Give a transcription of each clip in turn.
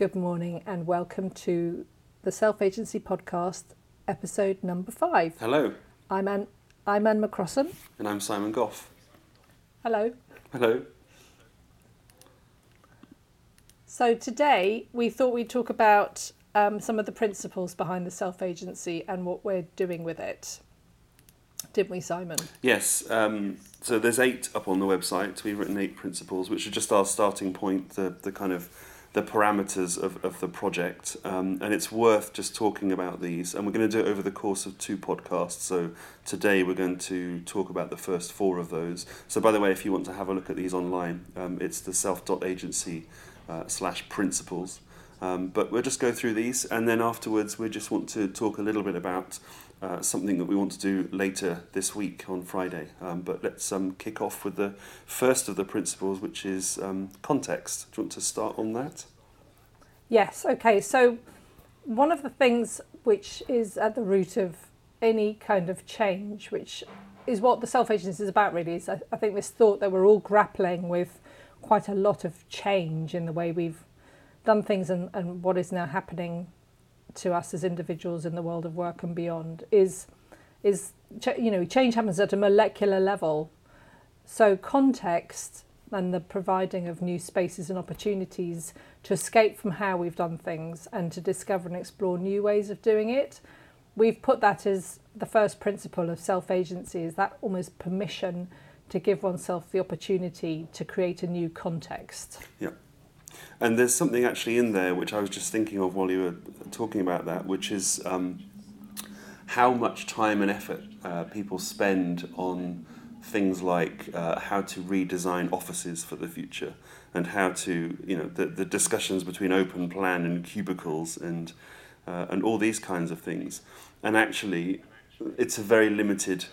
Good morning and welcome to the Self Agency Podcast, episode number 5. Hello. I'm Anne McCrossan. And I'm Simon Goff. Hello. Hello. So today we thought we'd talk about some of the principles behind the self agency and what we're doing with it. Didn't we, Simon? Yes. So there's 8 up on the website. We've written 8 principles, which are just our starting point, the kind of the parameters of the project. And it's worth just talking about these. And we're going to do it over the course of 2 podcasts. So today we're going to talk about the first 4 of those. So by the way, if you want to have a look at these online, it's the self.agency /principles. But we'll just go through these. And then afterwards, we just want to talk a little bit about something that we want to do later this week on Friday. But let's kick off with the first of the principles, which is context. Do you want to start on that? Yes, okay. So one of the things which is at the root of any kind of change, which is what the self-agency is about really, is I think this thought that we're all grappling with quite a lot of change in the way we've done things and what is now happening to us as individuals in the world of work and beyond is change happens at a molecular level. So context and the providing of new spaces and opportunities to escape from how we've done things and to discover and explore new ways of doing it. We've put that as the first principle of self-agency, is that almost permission to give oneself the opportunity to create a new context. Yeah. And there's something actually in there which I was just thinking of while you were talking about that, which is how much time and effort people spend on things like how to redesign offices for the future, and how to, the discussions between open plan and cubicles and all these kinds of things. And actually, it's a very limited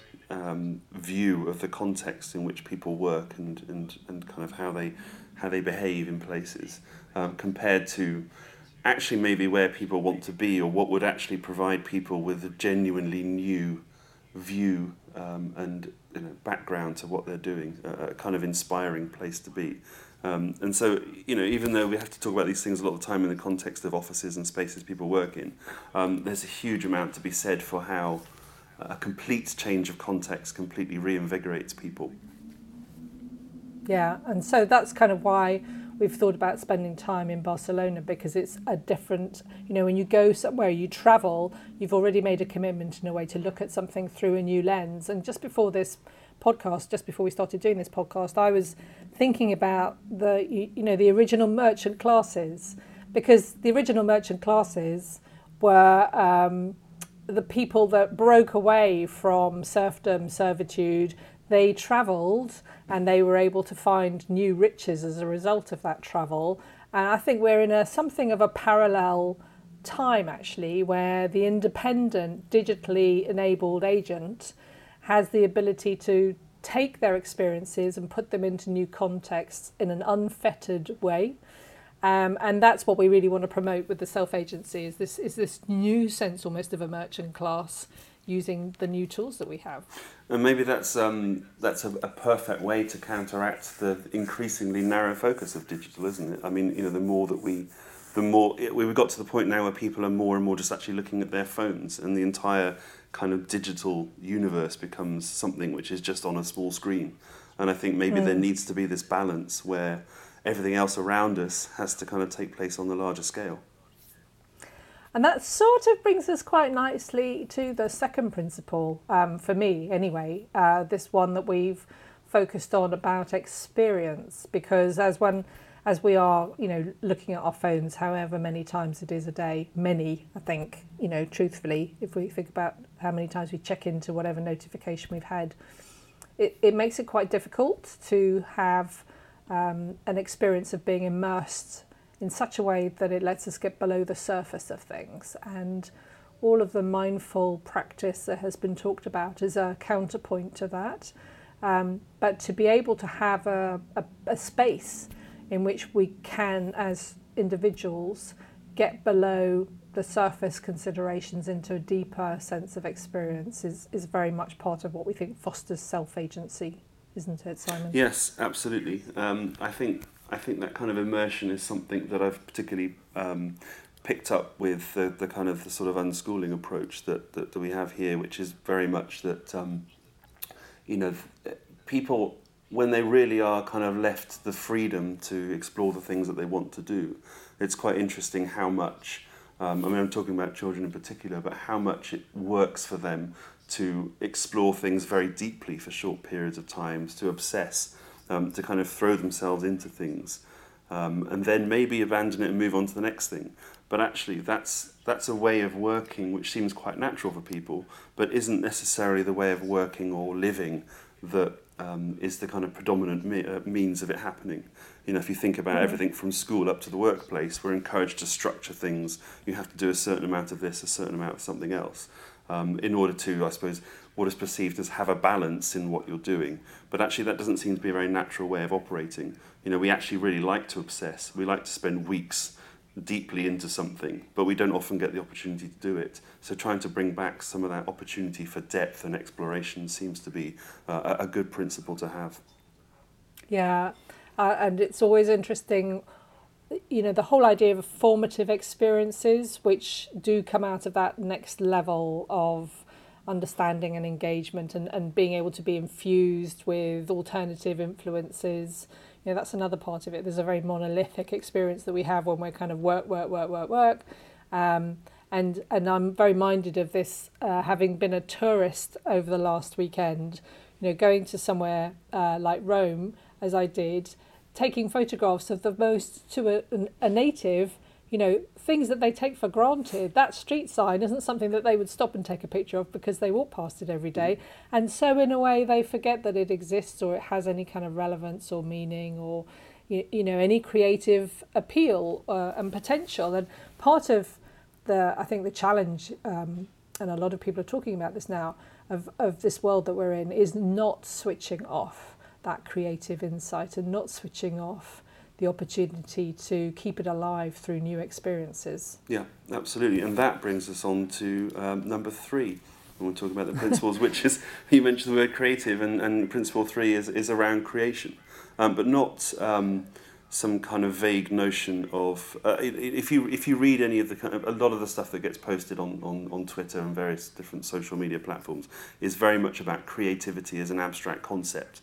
view of the context in which people work and kind of how they behave in places, compared to actually maybe where people want to be, or what would actually provide people with a genuinely new view and background to what they're doing, a kind of inspiring place to be. And so, even though we have to talk about these things a lot of the time in the context of offices and spaces people work in, there's a huge amount to be said for how a complete change of context completely reinvigorates people. Yeah, and so that's kind of why we've thought about spending time in Barcelona, because it's a different, when you go somewhere, you travel, you've already made a commitment in a way to look at something through a new lens. And just before we started doing this podcast, I was thinking about the original merchant classes, because the original merchant classes were the people that broke away from serfdom, servitude. They travelled and they were able to find new riches as a result of that travel. And I think we're in something of a parallel time, actually, where the independent, digitally enabled agent has the ability to take their experiences and put them into new contexts in an unfettered way. And that's what we really want to promote with the self-agency, is this new sense almost of a merchant class, using the new tools that we have. And maybe that's a perfect way to counteract the increasingly narrow focus of digital, isn't it? I mean, we've got to the point now where people are more and more just actually looking at their phones, and the entire kind of digital universe becomes something which is just on a small screen. And I think maybe there needs to be this balance where everything else around us has to kind of take place on the larger scale. And that sort of brings us quite nicely to the second principle, for me anyway, this one that we've focused on about experience, because as we are, looking at our phones however many times it is a day, many, I think, truthfully, if we think about how many times we check into whatever notification we've had, it makes it quite difficult to have an experience of being immersed in such a way that it lets us get below the surface of things. And all of the mindful practice that has been talked about is a counterpoint to that. But to be able to have a space in which we can, as individuals, get below the surface considerations into a deeper sense of experience is very much part of what we think fosters self-agency, isn't it, Simon? Yes, absolutely. I think I think that kind of immersion is something that I've particularly picked up with the kind of the sort of unschooling approach that we have here, which is very much that people, when they really are kind of left the freedom to explore the things that they want to do, it's quite interesting how much, I'm talking about children in particular, but how much it works for them to explore things very deeply for short periods of time, to obsess, to kind of throw themselves into things, and then maybe abandon it and move on to the next thing. But actually, that's a way of working which seems quite natural for people, but isn't necessarily the way of working or living that is the kind of predominant means of it happening. You know, if you think about everything from school up to the workplace, we're encouraged to structure things. You have to do a certain amount of this, a certain amount of something else, in order to, I suppose, what is perceived as have a balance in what you're doing. But actually that doesn't seem to be a very natural way of operating. You know, we actually really like to obsess. We like to spend weeks deeply into something, but we don't often get the opportunity to do it. So trying to bring back some of that opportunity for depth and exploration seems to be a good principle to have. Yeah, and it's always interesting, you know, the whole idea of formative experiences, which do come out of that next level of understanding and engagement and being able to be infused with alternative influences. You know, that's another part of it. There's a very monolithic experience that we have when we're kind of work. And I'm very minded of this, having been a tourist over the last weekend, you know, going to somewhere like Rome, as I did, taking photographs of the most, to a native, you know, things that they take for granted. That street sign isn't something that they would stop and take a picture of because they walk past it every day. And so in a way they forget that it exists or it has any kind of relevance or meaning or, you know, any creative appeal and potential. And part of the challenge, and a lot of people are talking about this now, of this world that we're in, is not switching off that creative insight and not switching off the opportunity to keep it alive through new experiences. Yeah, absolutely. And that brings us on to number 3. When we're talking about the principles, which is, you mentioned the word creative, and principle 3 is around creation, but not some kind of vague notion of, if you read any of the kind of, a lot of the stuff that gets posted on Twitter and various different social media platforms is very much about creativity as an abstract concept.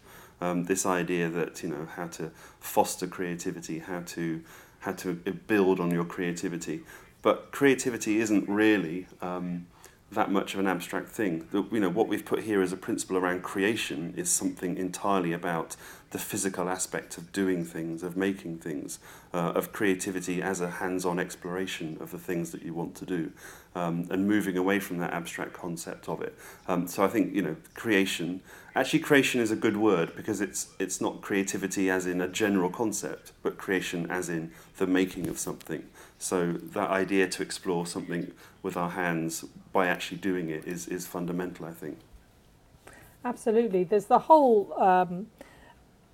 This idea that, you know, how to foster creativity, how to build on your creativity, but creativity isn't really that much of an abstract thing. You know, what we've put here as a principle around creation is something entirely about the physical aspect of doing things, of making things, of creativity as a hands-on exploration of the things that you want to do, and moving away from that abstract concept of it. So I think, you know, creation is a good word because it's not creativity as in a general concept, but creation as in the making of something. So that idea to explore something with our hands by actually doing it is fundamental, I think. Absolutely. There's the whole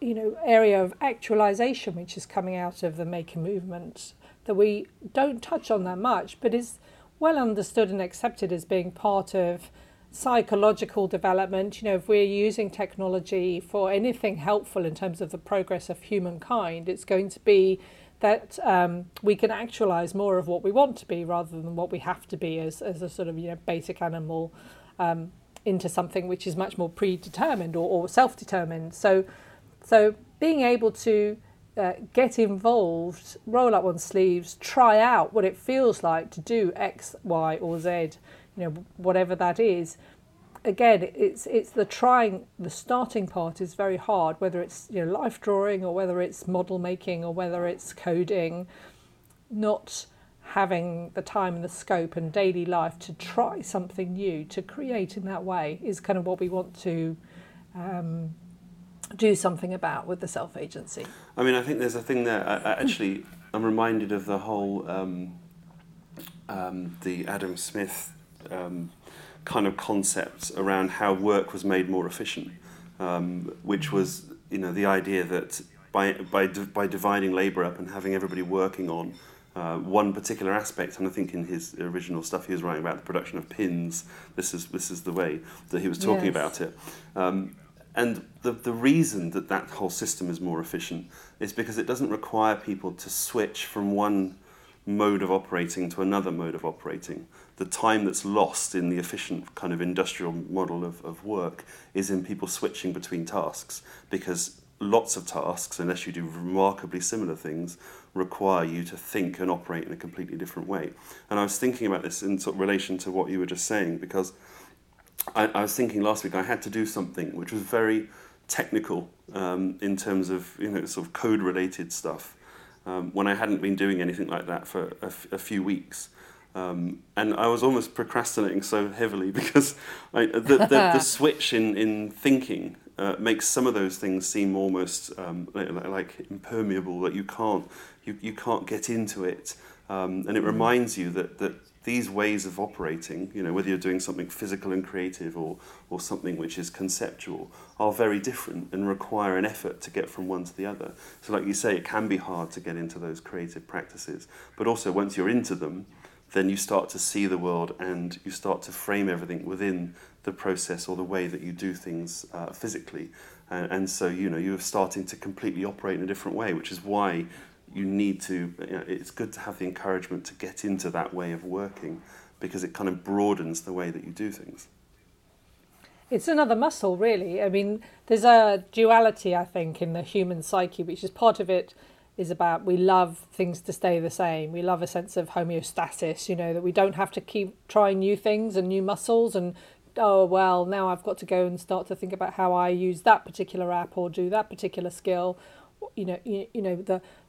area of actualization, which is coming out of the maker movement, that we don't touch on that much, but is well understood and accepted as being part of psychological development. You know, if we're using technology for anything helpful in terms of the progress of humankind, it's going to be that we can actualize more of what we want to be rather than what we have to be as a sort of, you know, basic animal into something which is much more predetermined or self-determined. So being able to get involved, roll up one's sleeves, try out what it feels like to do X, Y, or Z, you know, whatever that is. Again, it's the trying, the starting part is very hard, whether it's, you know, life drawing or whether it's model making or whether it's coding. Not having the time and the scope and daily life to try something new, to create in that way, is kind of what we want to do something about with the self-agency. I mean, I think there's a thing there, I'm reminded of the whole, the Adam Smith kind of concepts around how work was made more efficient, which was, you know, the idea that by dividing labour up and having everybody working on one particular aspect, and I think in his original stuff he was writing about the production of pins. This is the way that he was talking about it. And the reason that that whole system is more efficient is because it doesn't require people to switch from one mode of operating to another mode of operating. The time that's lost in the efficient kind of industrial model of work is in people switching between tasks, because lots of tasks, unless you do remarkably similar things, require you to think and operate in a completely different way. And I was thinking about this in sort of relation to what you were just saying, because I was thinking last week I had to do something which was very technical in terms of, you know, sort of code-related stuff, when I hadn't been doing anything like that for a few weeks. And I was almost procrastinating so heavily because the switch in thinking makes some of those things seem almost like impermeable, that you can't get into it. And it reminds you that these ways of operating, you know, whether you're doing something physical and creative or something which is conceptual, are very different and require an effort to get from one to the other. So like you say, it can be hard to get into those creative practices, but also once you're into them, then you start to see the world and you start to frame everything within the process or the way that you do things physically. And so, you know, you're starting to completely operate in a different way, which is why you need to, you know, it's good to have the encouragement to get into that way of working, because it kind of broadens the way that you do things. It's another muscle, really. I mean, there's a duality, I think, in the human psyche, which is part of it, is about we love things to stay the same. We love a sense of homeostasis, you know, that we don't have to keep trying new things and new muscles and, oh, well, now I've got to go and start to think about how I use that particular app or do that particular skill. You know,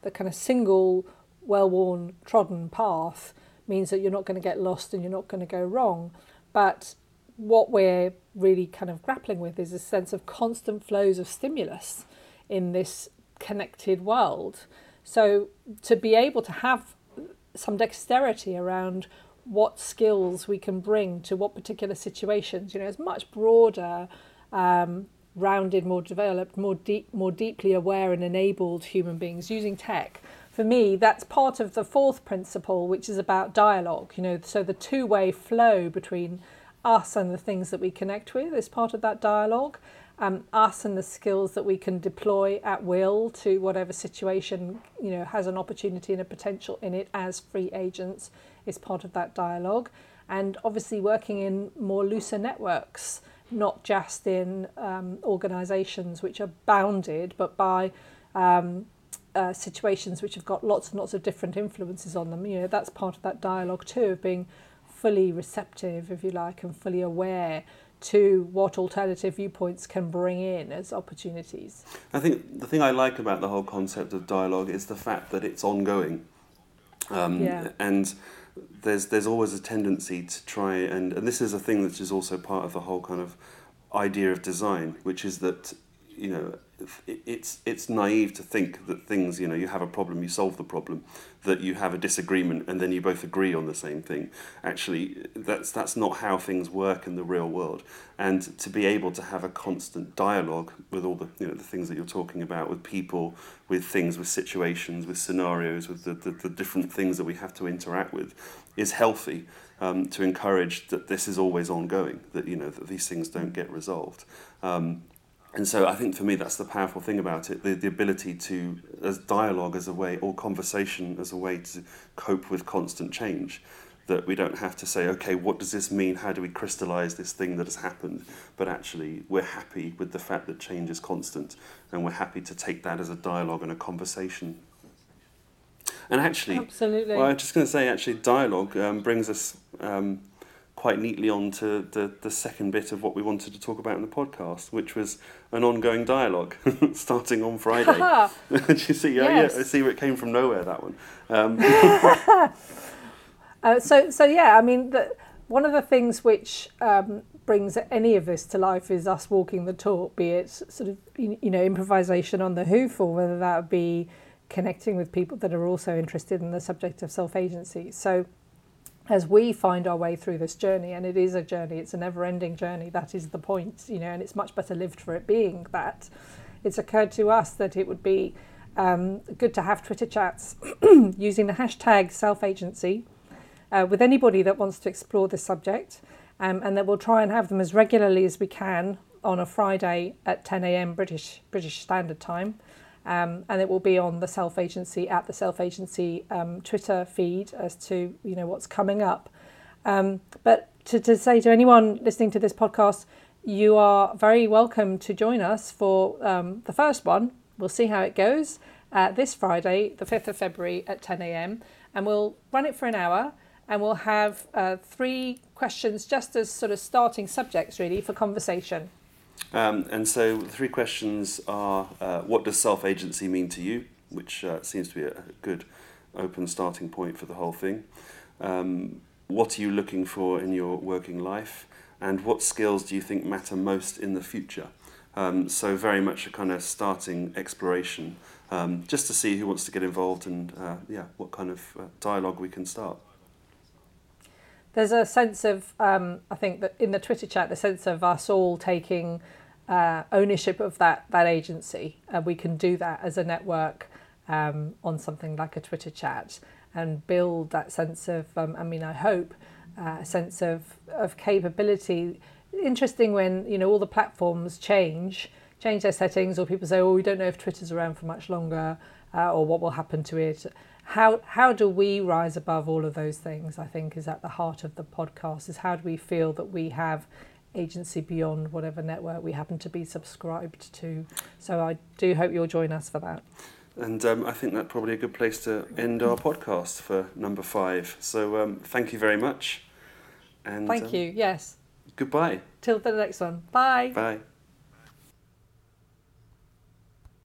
the kind of single, well-worn, trodden path means that you're not going to get lost and you're not going to go wrong. But what we're really kind of grappling with is a sense of constant flows of stimulus in this connected world. So to be able to have some dexterity around what skills we can bring to what particular situations, you know, is much broader, rounded, more developed, more deeply aware and enabled human beings using tech. For me, that's part of the fourth principle, which is about dialogue, you know, so the two-way flow between us and the things that we connect with is part of that dialogue. Us and the skills that we can deploy at will to whatever situation, you know, has an opportunity and a potential in it as free agents is part of that dialogue. And obviously working in more looser networks, not just in organisations which are bounded, but by situations which have got lots and lots of different influences on them. You know, that's part of that dialogue too, of being fully receptive, if you like, and fully aware to what alternative viewpoints can bring in as opportunities. I think the thing I like about the whole concept of dialogue is the fact that it's ongoing. And there's always a tendency to try, and this is a thing which is also part of the whole kind of idea of design, which is that, you know, it's naive to think that things, you know, you have a problem, you solve the problem, that you have a disagreement and then you both agree on the same thing. Actually, that's not how things work in the real world. And to be able to have a constant dialogue with all the, you know, the things that you're talking about, with people, with things, with situations, with scenarios, with the different things that we have to interact with, is healthy, to encourage that this is always ongoing, that, you know, that these things don't get resolved. And so I think for me that's the powerful thing about it, the ability to, as dialogue as a way, or conversation as a way to cope with constant change, that we don't have to say, okay, what does this mean? How do we crystallise this thing that has happened? But actually we're happy with the fact that change is constant, and we're happy to take that as a dialogue and a conversation. And actually, absolutely. Well, I'm just going to say, actually, dialogue brings us quite neatly onto the second bit of what we wanted to talk about in the podcast, which was an ongoing dialogue starting on Friday. Did you see? Yes. I see where it came from nowhere, that one. So, I mean, one of the things which brings any of this to life is us walking the talk, be it sort of, you know, improvisation on the hoof, or whether that be connecting with people that are also interested in the subject of self-agency. So, as we find our way through this journey, and it is a journey, it's a never-ending journey, that is the point, you know, and it's much better lived for it being that. It's occurred to us that it would be good to have Twitter chats using the hashtag self-agency with anybody that wants to explore this subject, and that we'll try and have them as regularly as we can on a Friday at 10 a.m. British Standard Time. And it will be on the Self Agency, at the Self Agency Twitter feed, as to, you know, what's coming up. But to say to anyone listening to this podcast, you are very welcome to join us for the first one. We'll see how it goes this Friday, the 5th of February at 10 a.m. And we'll run it for an hour, and we'll have three questions just as sort of starting subjects, really, for conversation. And so the three questions are, what does self-agency mean to you? Which seems to be a good open starting point for the whole thing. What are you looking for in your working life? And what skills do you think matter most in the future? So very much a kind of starting exploration, just to see who wants to get involved and what kind of dialogue we can start. There's a sense of, I think that in the Twitter chat, the sense of us all taking ownership of that agency. We can do that as a network on something like a Twitter chat and build that sense of, I hope, a sense of capability. Interesting when, you know, all the platforms change their settings, or people say, oh, we don't know if Twitter's around for much longer, or what will happen to it. How do we rise above all of those things, I think, is at the heart of the podcast, is how do we feel that we have agency beyond whatever network we happen to be subscribed to. So I do hope you'll join us for that. And I think that's probably a good place to end our podcast for number 5. So thank you very much. And thank you, yes. Goodbye. Till the next one. Bye. Bye.